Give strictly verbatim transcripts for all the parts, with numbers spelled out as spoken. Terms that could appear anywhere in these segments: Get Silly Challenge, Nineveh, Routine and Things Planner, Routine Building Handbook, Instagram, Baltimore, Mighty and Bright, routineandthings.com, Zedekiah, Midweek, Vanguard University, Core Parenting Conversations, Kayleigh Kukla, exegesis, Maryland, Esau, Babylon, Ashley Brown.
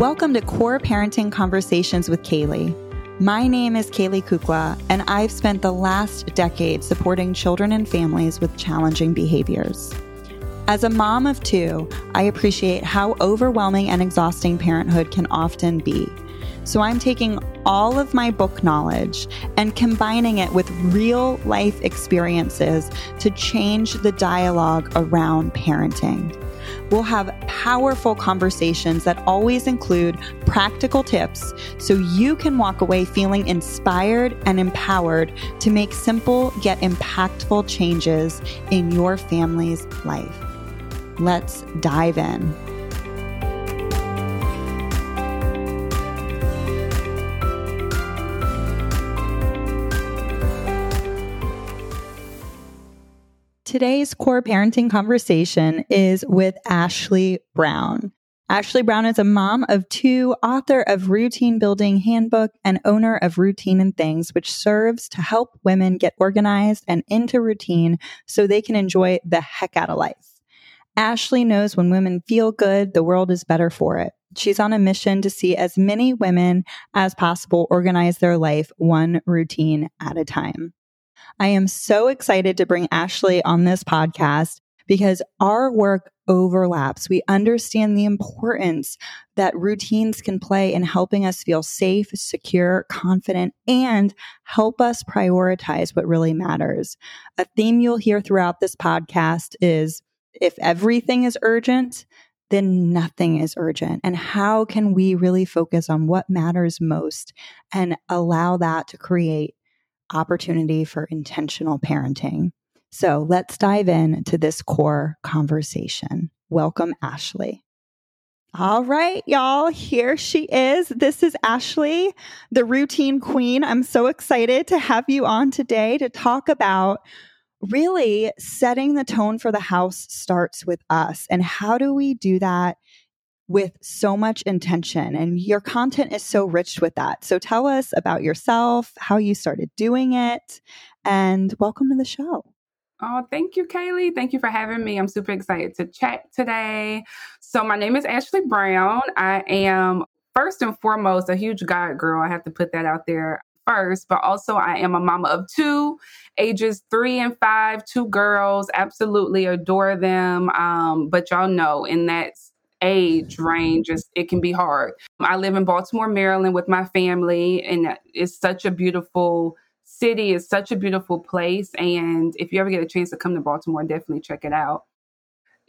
Welcome to Core Parenting Conversations with Kayleigh. My name is Kayleigh Kukla, and I've spent the last decade supporting children and families with challenging behaviors. As a mom of two, I appreciate how overwhelming and exhausting parenthood can often be. So I'm taking all of my book knowledge and combining it with real life experiences to change the dialogue around parenting. We'll have powerful conversations that always include practical tips so you can walk away feeling inspired and empowered to make simple yet impactful changes in your family's life. Let's dive in. Today's Core Parenting Conversation is with Ashley Brown. Ashley Brown is a mom of two, author of Routine Building Handbook, and owner of Routine and Things, which serves to help women get organized and into routine so they can enjoy the heck out of life. Ashley knows when women feel good, the world is better for it. She's on a mission to see as many women as possible organize their life one routine at a time. I am so excited to bring Ashley on this podcast because our work overlaps. We understand the importance that routines can play in helping us feel safe, secure, confident, and help us prioritize what really matters. A theme you'll hear throughout this podcast is if everything is urgent, then nothing is urgent. And how can we really focus on what matters most and allow that to create opportunity for intentional parenting. So let's dive into this core conversation. Welcome, Ashley. All right, y'all, here she is. This is Ashley, the routine queen. I'm so excited to have you on today to talk about really setting the tone for the house starts with us. And how do we do that with so much intention? And your content is so rich with that. So tell us about yourself, how you started doing it, and welcome to the show. Oh, thank you, Kayleigh. Thank you for having me. I'm super excited to chat today. So my name is Ashley Brown. I am, first and foremost, a huge God girl. I have to put that out there first, but also I am a mama of two, ages three and five, two girls, absolutely adore them. Um, but y'all know, in that age range, is, it can be hard. I live in Baltimore, Maryland with my family, and it's such a beautiful city. It's such a beautiful place. And if you ever get a chance to come to Baltimore, definitely check it out.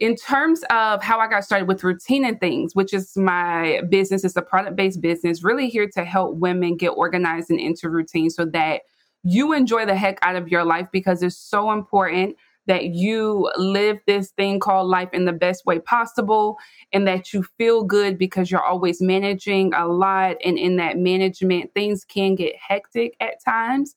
In terms of how I got started with Routine and Things, which is my business, it's a product-based business, really here to help women get organized and into routine so that you enjoy the heck out of your life, because it's so important that you live this thing called life in the best way possible, and that you feel good, because you're always managing a lot. And in that management, things can get hectic at times,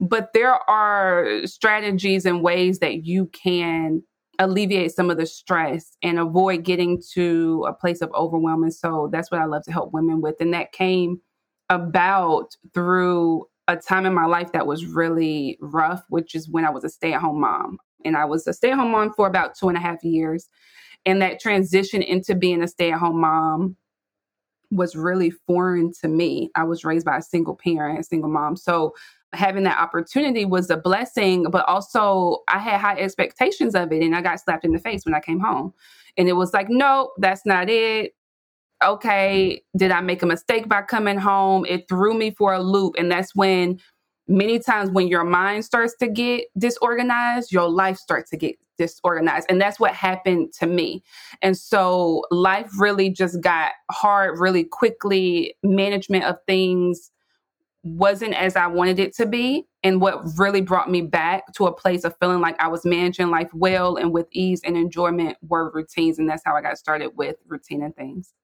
but there are strategies and ways that you can alleviate some of the stress and avoid getting to a place of overwhelm. And so that's what I love to help women with. And that came about through a time in my life that was really rough, which is when I was a stay-at-home mom. And I was a stay-at-home mom for about two and a half years. And that transition into being a stay-at-home mom was really foreign to me. I was raised by a single parent, single mom. So having that opportunity was a blessing, but also I had high expectations of it. And I got slapped in the face when I came home. And it was like, no, that's not it. Okay, did I make a mistake by coming home? It threw me for a loop. And that's when many times when your mind starts to get disorganized, your life starts to get disorganized. And that's what happened to me. And so life really just got hard really quickly. Management of things wasn't as I wanted it to be. And what really brought me back to a place of feeling like I was managing life well and with ease and enjoyment were routines. And that's how I got started with Routine and Things.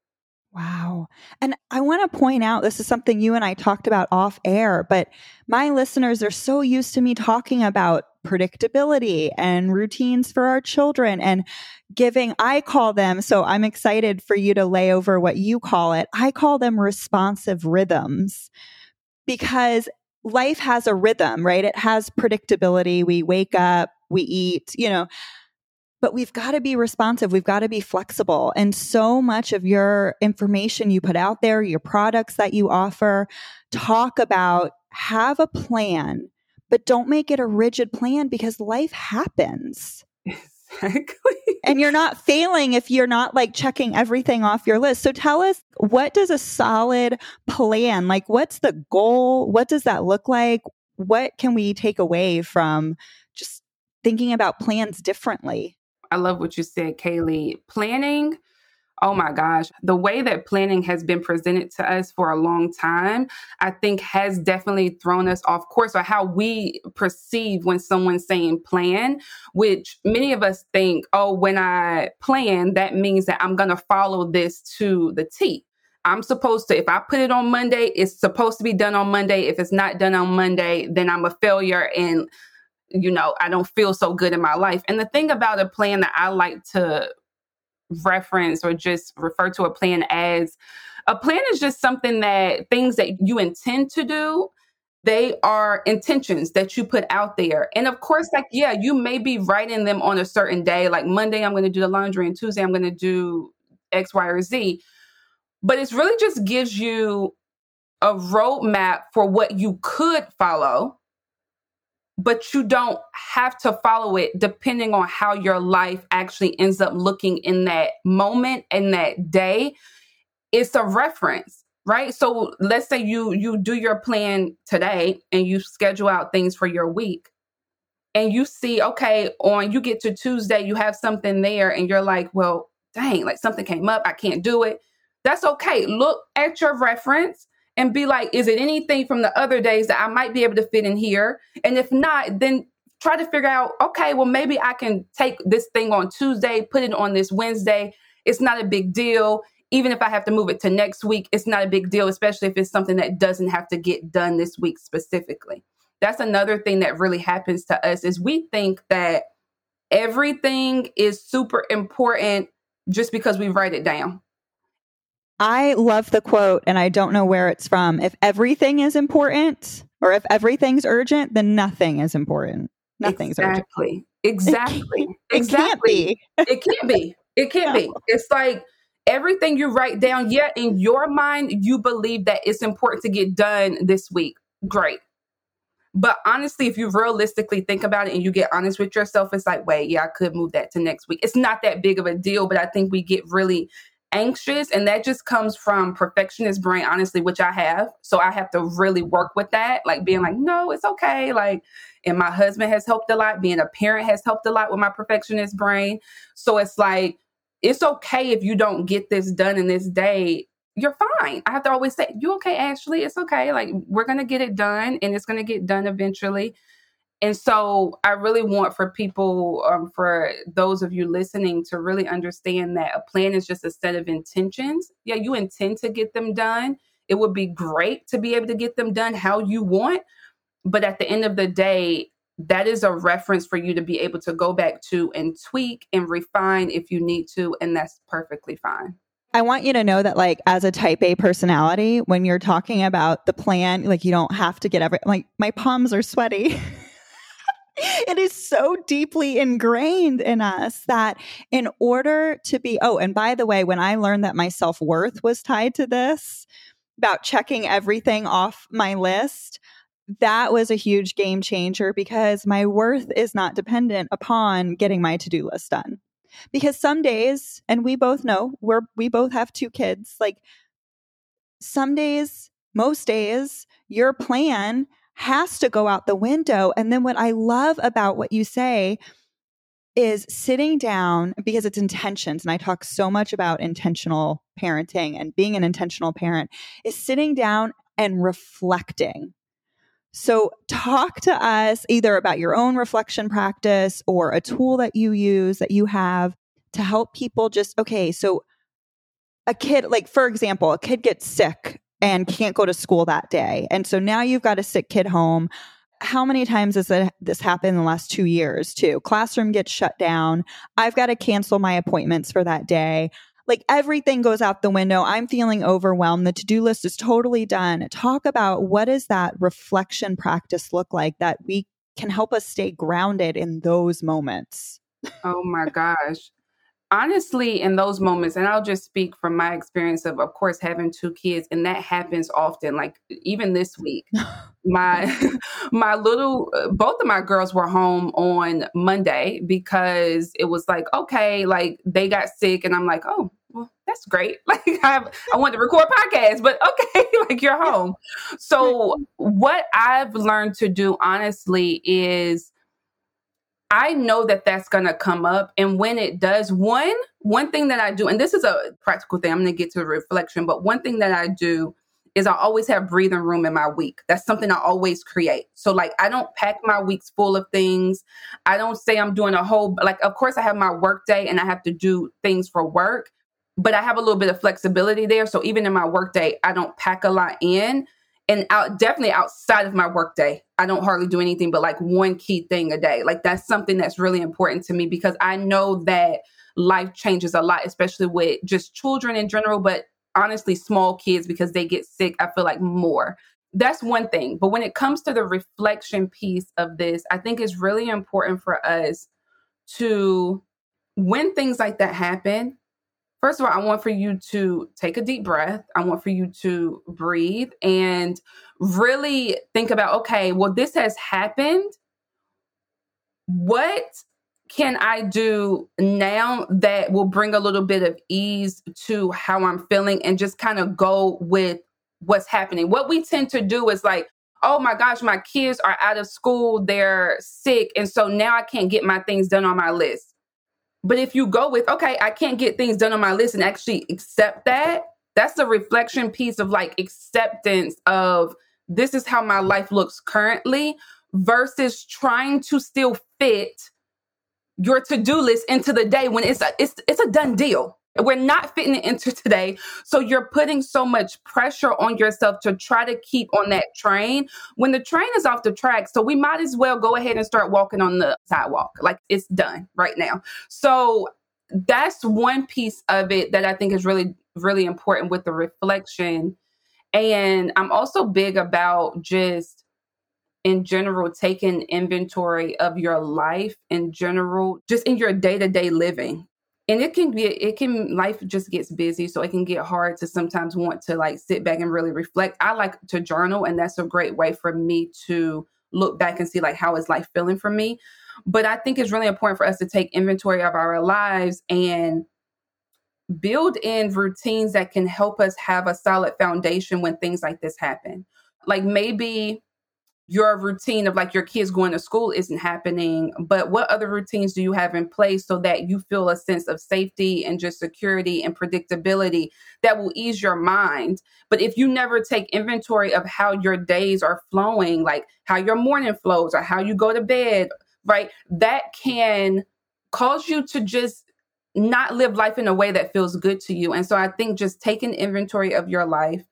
Wow. And I want to point out, this is something you and I talked about off air, but my listeners are so used to me talking about predictability and routines for our children and giving, I call them, so I'm excited for you to lay over what you call it. I call them responsive rhythms, because life has a rhythm, right? It has predictability. We wake up, we eat, you know, But we've got to be responsive. We've got to be flexible. And so much of your information you put out there, your products that you offer, talk about, have a plan, but don't make it a rigid plan because life happens. Exactly. And you're not failing if you're not like checking everything off your list. So tell us, what does a solid plan, like what's the goal? What does that look like? What can we take away from just thinking about plans differently? I love what you said, Kayleigh. Planning, oh my gosh, the way that planning has been presented to us for a long time, I think has definitely thrown us off course, or how we perceive when someone's saying plan, which many of us think, oh, when I plan, that means that I'm going to follow this to the T. I'm supposed to, if I put it on Monday, it's supposed to be done on Monday. If it's not done on Monday, then I'm a failure, and you know, I don't feel so good in my life. And the thing about a plan that I like to reference, or just refer to a plan as, a plan is just something that, things that you intend to do, they are intentions that you put out there. And of course, like, yeah, you may be writing them on a certain day, like Monday, I'm going to do the laundry, and Tuesday, I'm going to do X, Y, or Z. But it's really just gives you a roadmap for what you could follow, but you don't have to follow it depending on how your life actually ends up looking in that moment, in that day. It's a reference, right? So let's say you you do your plan today and you schedule out things for your week, and you see, okay, on you get to Tuesday, you have something there and you're like, well, dang, like something came up, I can't do it. That's okay. Look at your reference and be like, is it anything from the other days that I might be able to fit in here? And if not, then try to figure out, okay, well, maybe I can take this thing on Tuesday, put it on this Wednesday. It's not a big deal. Even if I have to move it to next week, it's not a big deal, especially if it's something that doesn't have to get done this week specifically. That's another thing that really happens to us, is we think that everything is super important just because we write it down. I love the quote, and I don't know where it's from. If everything is important, or if everything's urgent, then nothing is important. Nothing's exactly. urgent. Exactly. It exactly. It can't be. It can't be. It can't no. be. It's like everything you write down, yet in your mind, you believe that it's important to get done this week. Great. But honestly, if you realistically think about it and you get honest with yourself, it's like, wait, yeah, I could move that to next week. It's not that big of a deal, but I think we get really anxious, and that just comes from perfectionist brain, honestly, which I have. So I have to really work with that, like being like, no, it's okay. Like, and my husband has helped a lot. Being a parent has helped a lot with my perfectionist brain. So it's like, it's okay if you don't get this done in this day. You're fine. I have to always say, you okay, Ashley? It's okay. Like, we're going to get it done, and it's going to get done eventually. And so I really want for people, um, for those of you listening, to really understand that a plan is just a set of intentions. Yeah, you intend to get them done. It would be great to be able to get them done how you want. But at the end of the day, that is a reference for you to be able to go back to and tweak and refine if you need to. And that's perfectly fine. I want you to know that, like, as a type A personality, when you're talking about the plan, like, you don't have to get every, like, my palms are sweaty. It is so deeply ingrained in us that in order to be, oh, and by the way, when I learned that my self-worth was tied to this, about checking everything off my list, that was a huge game changer, because my worth is not dependent upon getting my to-do list done. Because some days, and we both know, we're, we both have two kids, like some days, most days, your plan has to go out the window. And then what I love about what you say is sitting down, because it's intentions. And I talk so much about intentional parenting and being an intentional parent, is sitting down and reflecting. So talk to us either about your own reflection practice or a tool that you use, that you have to help people just, okay, so a kid, like for example, a kid gets sick and can't go to school that day. And so now you've got a sick kid home. How many times has this happened in the last two years too? Classroom gets shut down. I've got to cancel my appointments for that day. Like, everything goes out the window. I'm feeling overwhelmed. The to-do list is totally done. Talk about, what does that reflection practice look like that we can help us stay grounded in those moments? Oh my gosh. Honestly, in those moments, and I'll just speak from my experience of, of course, having two kids, and that happens often. Like even this week, my my little, both of my girls were home on Monday because it was like, okay, like they got sick, and I'm like, oh, well, that's great. Like I have, I wanted to record podcasts, but okay, like you're home. So what I've learned to do, honestly, is I know that that's going to come up. And when it does, one, one thing that I do, and this is a practical thing, I'm going to get to reflection, but one thing that I do is I always have breathing room in my week. That's something I always create. So like, I don't pack my weeks full of things. I don't say I'm doing a whole, like, of course I have my work day and I have to do things for work, but I have a little bit of flexibility there. So even in my work day, I don't pack a lot in. And out, definitely outside of my workday, I don't hardly do anything but like one key thing a day. Like that's something that's really important to me because I know that life changes a lot, especially with just children in general, but honestly, small kids because they get sick, I feel like more. That's one thing. But when it comes to the reflection piece of this, I think it's really important for us to, when things like that happen, first of all, I want for you to take a deep breath. I want for you to breathe and really think about, okay, well, this has happened. What can I do now that will bring a little bit of ease to how I'm feeling and just kind of go with what's happening? What we tend to do is like, oh my gosh, my kids are out of school. They're sick. And so now I can't get my things done on my list. But if you go with, okay, I can't get things done on my list and actually accept that, that's the reflection piece of like acceptance of this is how my life looks currently versus trying to still fit your to-do list into the day when it's a, it's, it's a done deal. We're not fitting it into today. So you're putting so much pressure on yourself to try to keep on that train when the train is off the track. So we might as well go ahead and start walking on the sidewalk. Like it's done right now. So that's one piece of it that I think is really, really important with the reflection. And I'm also big about just in general, taking inventory of your life in general, just in your day-to-day living. And it can be, it can, life just gets busy. So it can get hard to sometimes want to like sit back and really reflect. I like to journal, and that's a great way for me to look back and see like, how is life feeling for me? But I think it's really important for us to take inventory of our lives and build in routines that can help us have a solid foundation when things like this happen. Like maybe your routine of like your kids going to school isn't happening, but what other routines do you have in place so that you feel a sense of safety and just security and predictability that will ease your mind? But if you never take inventory of how your days are flowing, like how your morning flows or how you go to bed, right? That can cause you to just not live life in a way that feels good to you. And so I think just taking inventory of your life,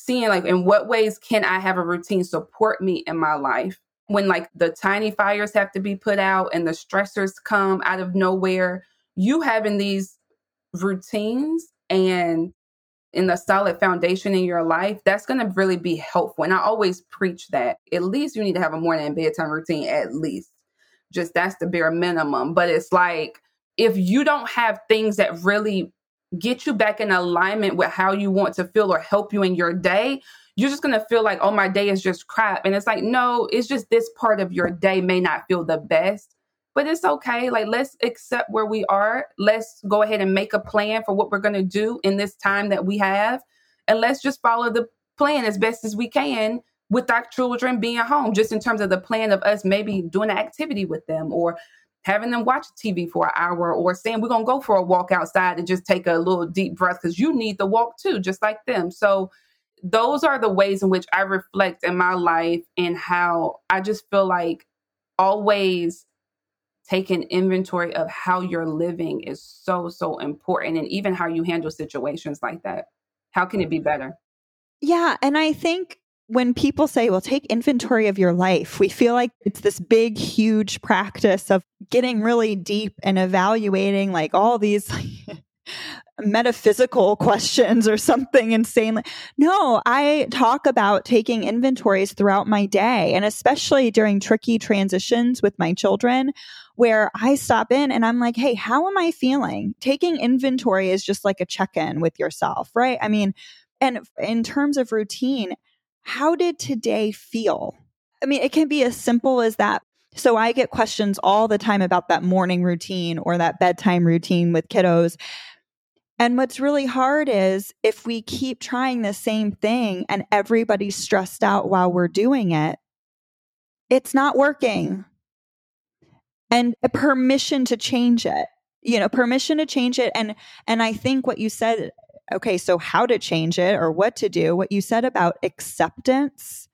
seeing like in what ways can I have a routine support me in my life when like the tiny fires have to be put out and the stressors come out of nowhere, you having these routines and in a solid foundation in your life, that's going to really be helpful. And I always preach that at least you need to have a morning and bedtime routine, at least just that's the bare minimum. But it's like, if you don't have things that really get you back in alignment with how you want to feel or help you in your day, you're just going to feel like, oh, my day is just crap. And it's like, no, it's just this part of your day may not feel the best, but it's okay. Like, let's accept where we are. Let's go ahead and make a plan for what we're going to do in this time that we have. And let's just follow the plan as best as we can with our children being home, just in terms of the plan of us maybe doing an activity with them or having them watch T V for an hour or saying, we're going to go for a walk outside and just take a little deep breath because you need the walk too, just like them. So those are the ways in which I reflect in my life and how I just feel like always taking inventory of how you're living is so, so important. And even how you handle situations like that. How can it be better? Yeah. And I think when people say, well, take inventory of your life, we feel like it's this big, huge practice of getting really deep and evaluating like all these metaphysical questions or something insane. No, I talk about taking inventories throughout my day, and especially during tricky transitions with my children, where I stop in and I'm like, hey, how am I feeling? Taking inventory is just like a check-in with yourself, right? I mean, and in terms of routine, how did today feel? I mean, it can be as simple as that. So I get questions all the time about that morning routine or that bedtime routine with kiddos. And what's really hard is if we keep trying the same thing and everybody's stressed out while we're doing it, it's not working. And a permission to change it, you know, permission to change it. And, and I think what you said, okay, so how to change it or what to do, what you said about acceptance,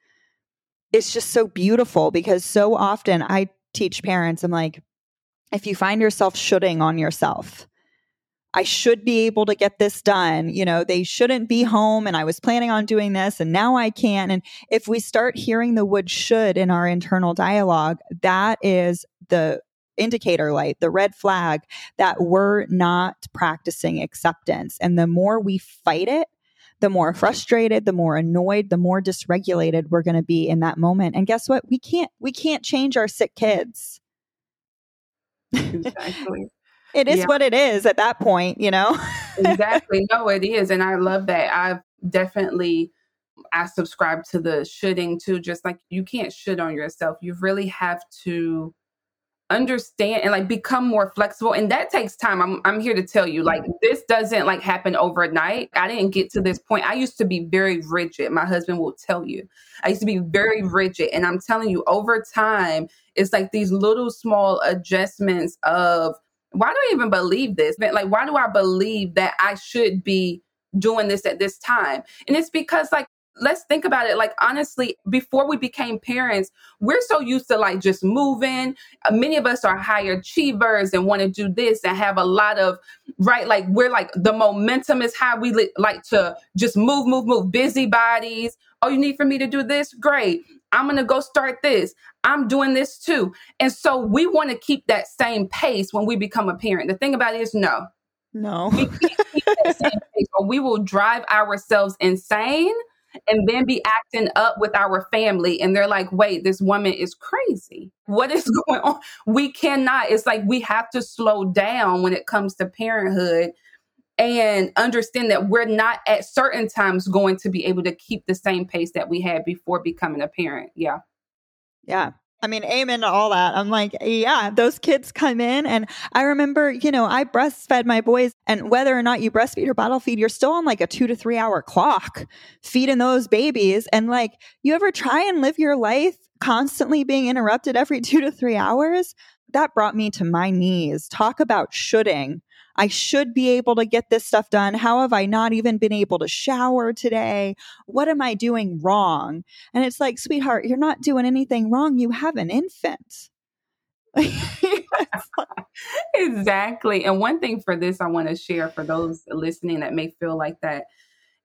it's just so beautiful, because so often I teach parents, I'm like, if you find yourself shoulding on yourself, I should be able to get this done. You know, they shouldn't be home and I was planning on doing this and now I can't. And if we start hearing the word should in our internal dialogue, that is the indicator light, the red flag that we're not practicing acceptance. And the more we fight it, the more frustrated, the more annoyed, the more dysregulated we're going to be in that moment. And guess what? We can't, we can't change our sick kids. Exactly. It is yeah. what it is at that point, you know? Exactly. No, it is. And I love that. I've definitely, I subscribe to the shoulding too. Just like you can't should on yourself. You really have to understand and like become more flexible. And that takes time. I'm I'm here to tell you, like, this doesn't like happen overnight. I didn't get to this point. I used to be very rigid. My husband will tell you. I used to be very rigid. And I'm telling you, over time, it's like these little small adjustments of, why do I even believe this? Like, why do I believe that I should be doing this at this time? And it's because, like, let's think about it. Like, honestly, before we became parents, we're so used to like just moving. Many of us are high achievers and want to do this and have a lot of, right? Like, we're like, the momentum is high. We li- like to just move, move, move, busybodies. Oh, you need for me to do this? Great. I'm going to go start this. I'm doing this too. And so we want to keep that same pace when we become a parent. The thing about it is no, no, we can't keep that same pace, or we will drive ourselves insane and then be acting up with our family. And they're like, wait, this woman is crazy. What is going on? We cannot. It's like, we have to slow down when it comes to parenthood and understand that we're not at certain times going to be able to keep the same pace that we had before becoming a parent. Yeah. Yeah. I mean, amen to all that. I'm like, yeah, those kids come in. And I remember, you know, I breastfed my boys, and whether or not you breastfeed or bottle feed, you're still on like a two to three hour clock feeding those babies. And like, you ever try and live your life constantly being interrupted every two to three hours? That brought me to my knees. Talk about shoulding. I should be able to get this stuff done. How have I not even been able to shower today? What am I doing wrong? And it's like, sweetheart, you're not doing anything wrong. You have an infant. Exactly. And one thing for this, I want to share for those listening that may feel like that.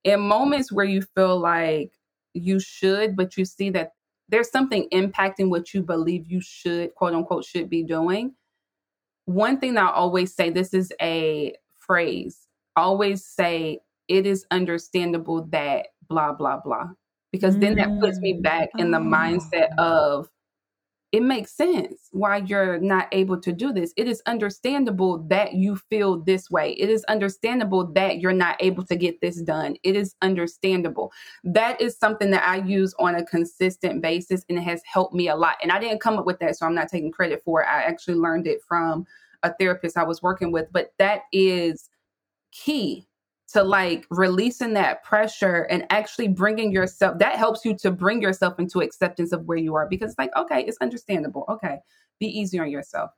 In moments where you feel like you should, but you see that there's something impacting what you believe you should, quote unquote, should be doing. One thing I always say, this is a phrase, always say, it is understandable that blah, blah, blah, because mm. then that puts me back in the oh. mindset of, it makes sense why you're not able to do this. It is understandable that you feel this way. It is understandable that you're not able to get this done. It is understandable. That is something that I use on a consistent basis, and it has helped me a lot. And I didn't come up with that, so I'm not taking credit for it. I actually learned it from a therapist I was working with, but that is key to like releasing that pressure and actually bringing yourself, that helps you to bring yourself into acceptance of where you are, because it's like, okay, it's understandable. Okay. Be easy on yourself.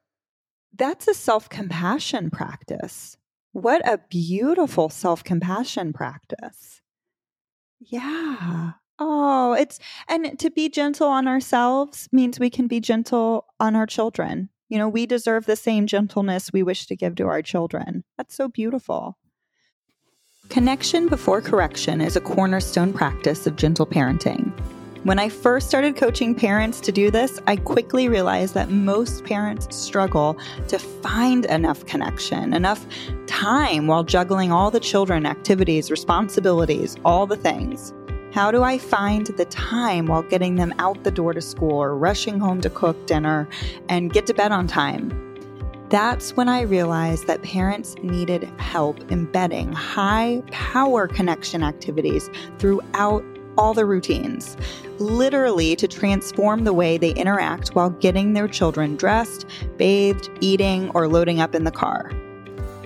That's a self-compassion practice. What a beautiful self-compassion practice. Yeah. Oh, it's, and to be gentle on ourselves means we can be gentle on our children. You know, we deserve the same gentleness we wish to give to our children. That's so beautiful. Connection before correction is a cornerstone practice of gentle parenting. When I first started coaching parents to do this, I quickly realized that most parents struggle to find enough connection, enough time time while juggling all the children, activities, responsibilities, all the things? How do I find the time while getting them out the door to school or rushing home to cook dinner and get to bed on time? That's when I realized that parents needed help embedding high power connection activities throughout all their routines, literally to transform the way they interact while getting their children dressed, bathed, eating, or loading up in the car.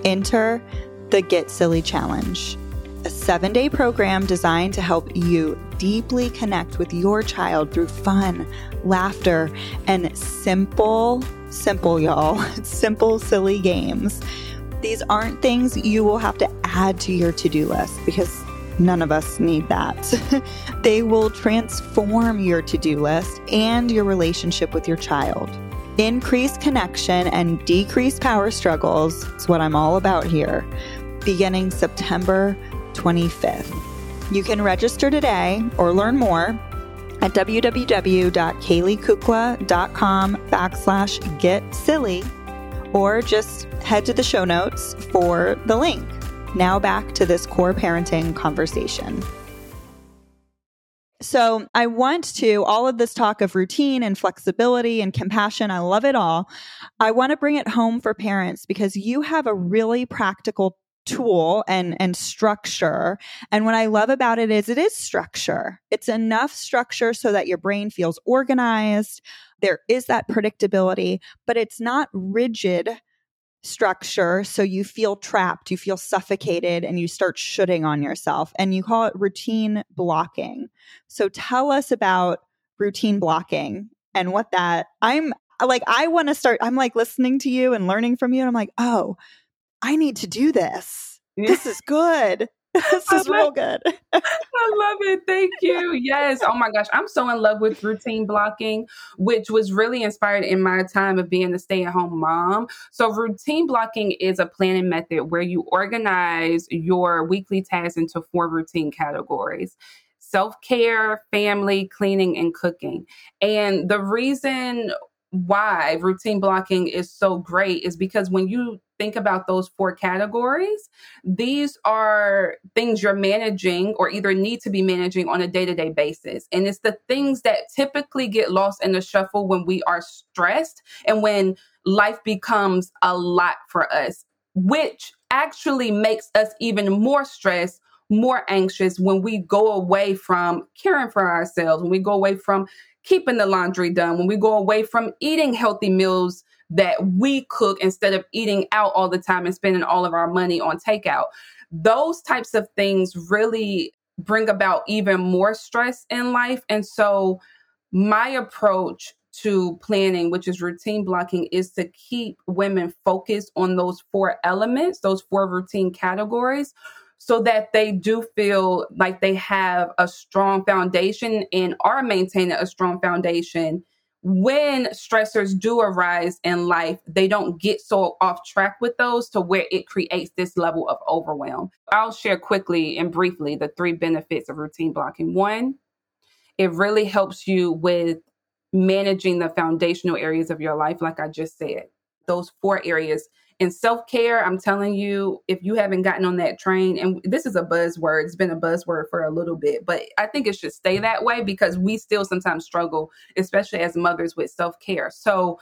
Enter the Get Silly Challenge, a seven-day program designed to help you deeply connect with your child through fun, laughter, and simple, simple, y'all, simple, silly games. These aren't things you will have to add to your to-do list because none of us need that. They will transform your to-do list and your relationship with your child. Increase connection and decrease power struggles is what I'm all about here. Beginning September twenty-fifth. You can register today or learn more at www.kayleigh kukla dot com backslash get silly, or just head to the show notes for the link. Now back to this core parenting conversation. So I want to, all of this talk of routine and flexibility and compassion, I love it all. I want to bring it home for parents because you have a really practical tool and, and structure. And what I love about it is it is structure. It's enough structure so that your brain feels organized. There is that predictability, but it's not rigid structure. So you feel trapped, you feel suffocated, and you start shooting on yourself. And you call it routine blocking. So tell us about routine blocking and what that, I'm like, I want to start, I'm like listening to you and learning from you. And I'm like, oh, I need to do this. This is good. This is real good. I love it. Thank you. Yes. Oh my gosh. I'm so in love with routine blocking, which was really inspired in my time of being a stay-at-home mom. So routine blocking is a planning method where you organize your weekly tasks into four routine categories: self-care, family, cleaning, and cooking. And the reason why routine blocking is so great is because when you think about those four categories, these are things you're managing or either need to be managing on a day-to-day basis. And it's the things that typically get lost in the shuffle when we are stressed and when life becomes a lot for us, which actually makes us even more stressed, more anxious when we go away from caring for ourselves, when we go away from keeping the laundry done, when we go away from eating healthy meals that we cook instead of eating out all the time and spending all of our money on takeout. Those types of things really bring about even more stress in life. And so my approach to planning, which is routine blocking, is to keep women focused on those four elements, those four routine categories, so that they do feel like they have a strong foundation and are maintaining a strong foundation. When stressors do arise in life, they don't get so off track with those to where it creates this level of overwhelm. I'll share quickly and briefly the three benefits of routine blocking. One, it really helps you with managing the foundational areas of your life, like I just said, those four areas. In self-care, I'm telling you, if you haven't gotten on that train, and this is a buzzword, it's been a buzzword for a little bit, but I think it should stay that way because we still sometimes struggle, especially as mothers, with self-care. So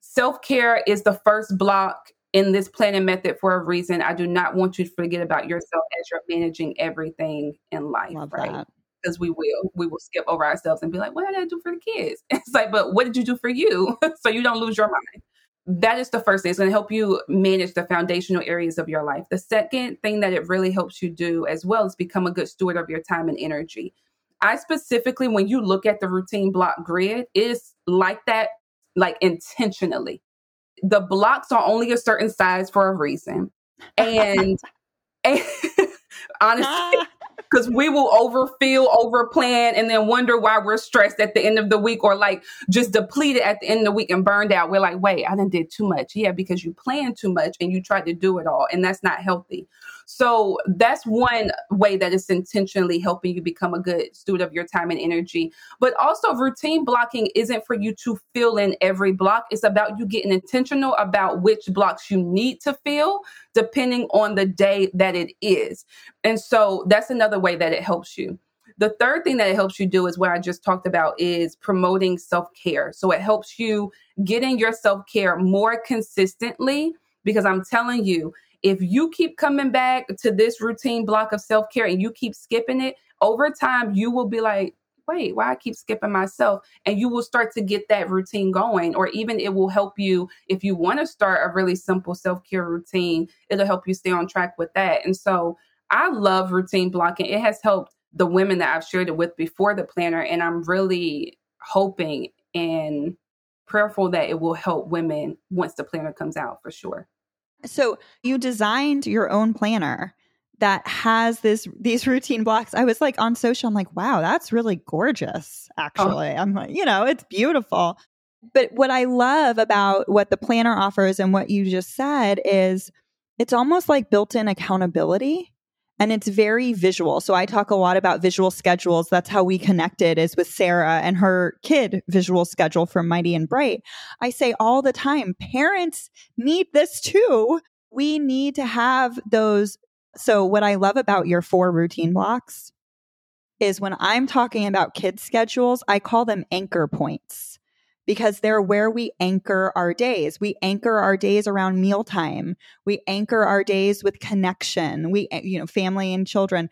self-care is the first block in this planning method for a reason. I do not want you to forget about yourself as you're managing everything in life, Love right? That. Because we will, we will skip over ourselves and be like, what did I do for the kids? It's like, but what did you do for you? So you don't lose your mind. That is the first thing. It's going to help you manage the foundational areas of your life. The second thing that it really helps you do as well is become a good steward of your time and energy. I specifically, when you look at the routine block grid, it's like that, like intentionally. The blocks are only a certain size for a reason. And, and honestly, because we will overfill, overplan, and then wonder why we're stressed at the end of the week or like just depleted at the end of the week and burned out. We're like, wait, I done did too much. Yeah, because you planned too much and you tried to do it all, and that's not healthy. So that's one way that it's intentionally helping you become a good steward of your time and energy. But also routine blocking isn't for you to fill in every block. It's about you getting intentional about which blocks you need to fill depending on the day that it is. And so that's another way that it helps you. The third thing that it helps you do is what I just talked about, is promoting self-care. So it helps you get in your self-care more consistently, because I'm telling you, if you keep coming back to this routine block of self-care and you keep skipping it, over time you will be like, wait, why I keep skipping myself? And you will start to get that routine going, or even it will help you if you want to start a really simple self-care routine. It'll help you stay on track with that. And so I love routine blocking. It has helped the women that I've shared it with before the planner. And I'm really hoping and prayerful that it will help women once the planner comes out, for sure. So you designed your own planner that has this these routine blocks. I was like on social, I'm like, wow, that's really gorgeous, actually. Oh. I'm like, you know, it's beautiful. But what I love about what the planner offers and what you just said is it's almost like built-in accountability. And it's very visual. So I talk a lot about visual schedules. That's how we connected, is with Sarah and her kid visual schedule from Mighty and Bright. I say all the time, parents need this too. We need to have those. So what I love about your four routine blocks is when I'm talking about kids' schedules, I call them anchor points, because they're where we anchor our days. We anchor our days around mealtime. We anchor our days with connection. We, you know, family and children.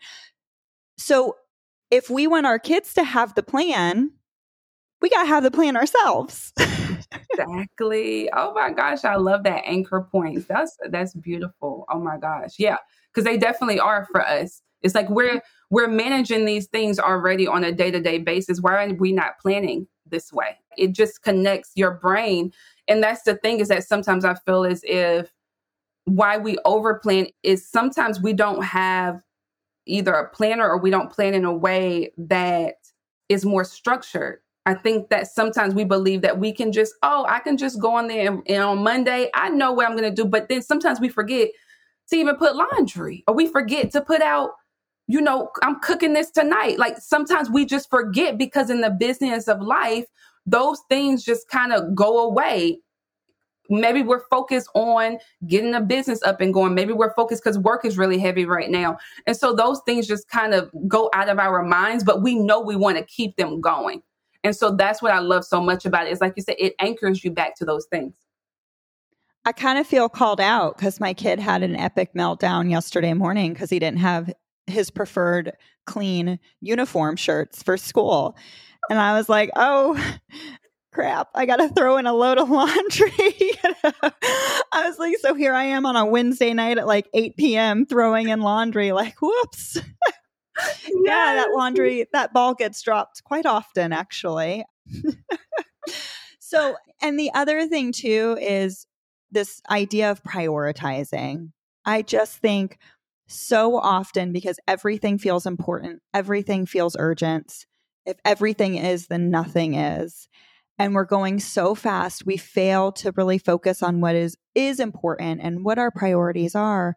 So if we want our kids to have the plan, we got to have the plan ourselves. Exactly. Oh my gosh. I love that, anchor points. That's, that's beautiful. Oh my gosh. Yeah. Cause they definitely are for us. It's like, we're, we're managing these things already on a day-to-day basis. Why are we not planning this way? It just connects your brain. And that's the thing, is that sometimes I feel as if why we overplan is sometimes we don't have either a planner, or we don't plan in a way that is more structured. I think that sometimes we believe that we can just, oh, I can just go on there and, and on Monday, I know what I'm going to do. But then sometimes we forget to even put laundry, or we forget to put out, you know, I'm cooking this tonight. Like sometimes we just forget, because in the business of life, those things just kind of go away. Maybe we're focused on getting a business up and going. Maybe we're focused because work is really heavy right now. And so those things just kind of go out of our minds, but we know we want to keep them going. And so that's what I love so much about it. It's like you said, it anchors you back to those things. I kind of feel called out because my kid had an epic meltdown yesterday morning because he didn't have his preferred clean uniform shirts for school. And I was like, oh, crap, I got to throw in a load of laundry. You know? I was like, so here I am on a Wednesday night at like eight p.m. throwing in laundry, like, whoops. Yes. Yeah, that laundry, that ball gets dropped quite often, actually. So, and the other thing too is this idea of prioritizing. I just think so often, because everything feels important, everything feels urgent. If everything is, then nothing is. And we're going so fast, we fail to really focus on what is, is important and what our priorities are.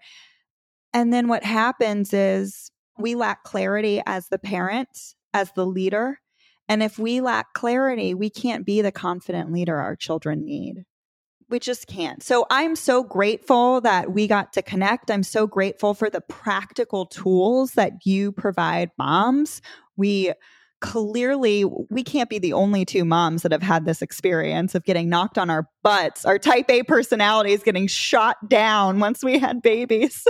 And then what happens is we lack clarity as the parent, as the leader. And if we lack clarity, we can't be the confident leader our children need. We just can't. So I'm so grateful that we got to connect. I'm so grateful for the practical tools that you provide moms. We clearly, we can't be the only two moms that have had this experience of getting knocked on our butts. Our type A personality is getting shot down once we had babies.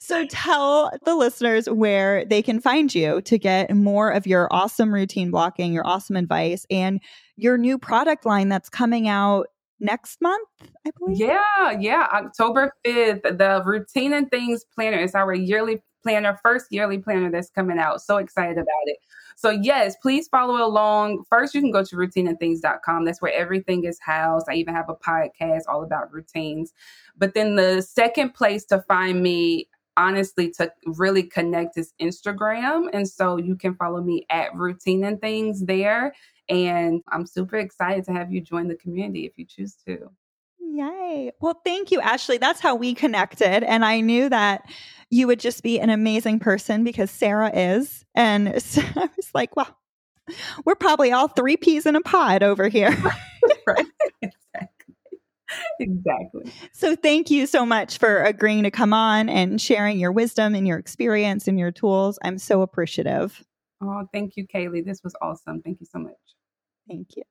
So tell the listeners where they can find you to get more of your awesome routine blocking, your awesome advice, and your new product line that's coming out next month, I believe. Yeah, yeah. October fifth, the Routine and Things Planner. It's our yearly planner, first yearly planner that's coming out. So excited about it. So yes, please follow along. First, you can go to routine and things dot com. That's where everything is housed. I even have a podcast all about routines. But then the second place to find me, honestly, to really connect, is Instagram. And so you can follow me at Routine and Things there. And I'm super excited to have you join the community if you choose to. Yay. Well, thank you, Ashley. That's how we connected. And I knew that you would just be an amazing person because Sarah is. And so I was like, well, we're probably all three peas in a pod over here. Right. Exactly. So thank you so much for agreeing to come on and sharing your wisdom and your experience and your tools. I'm so appreciative. Oh, thank you, Kayleigh. This was awesome. Thank you so much. Thank you.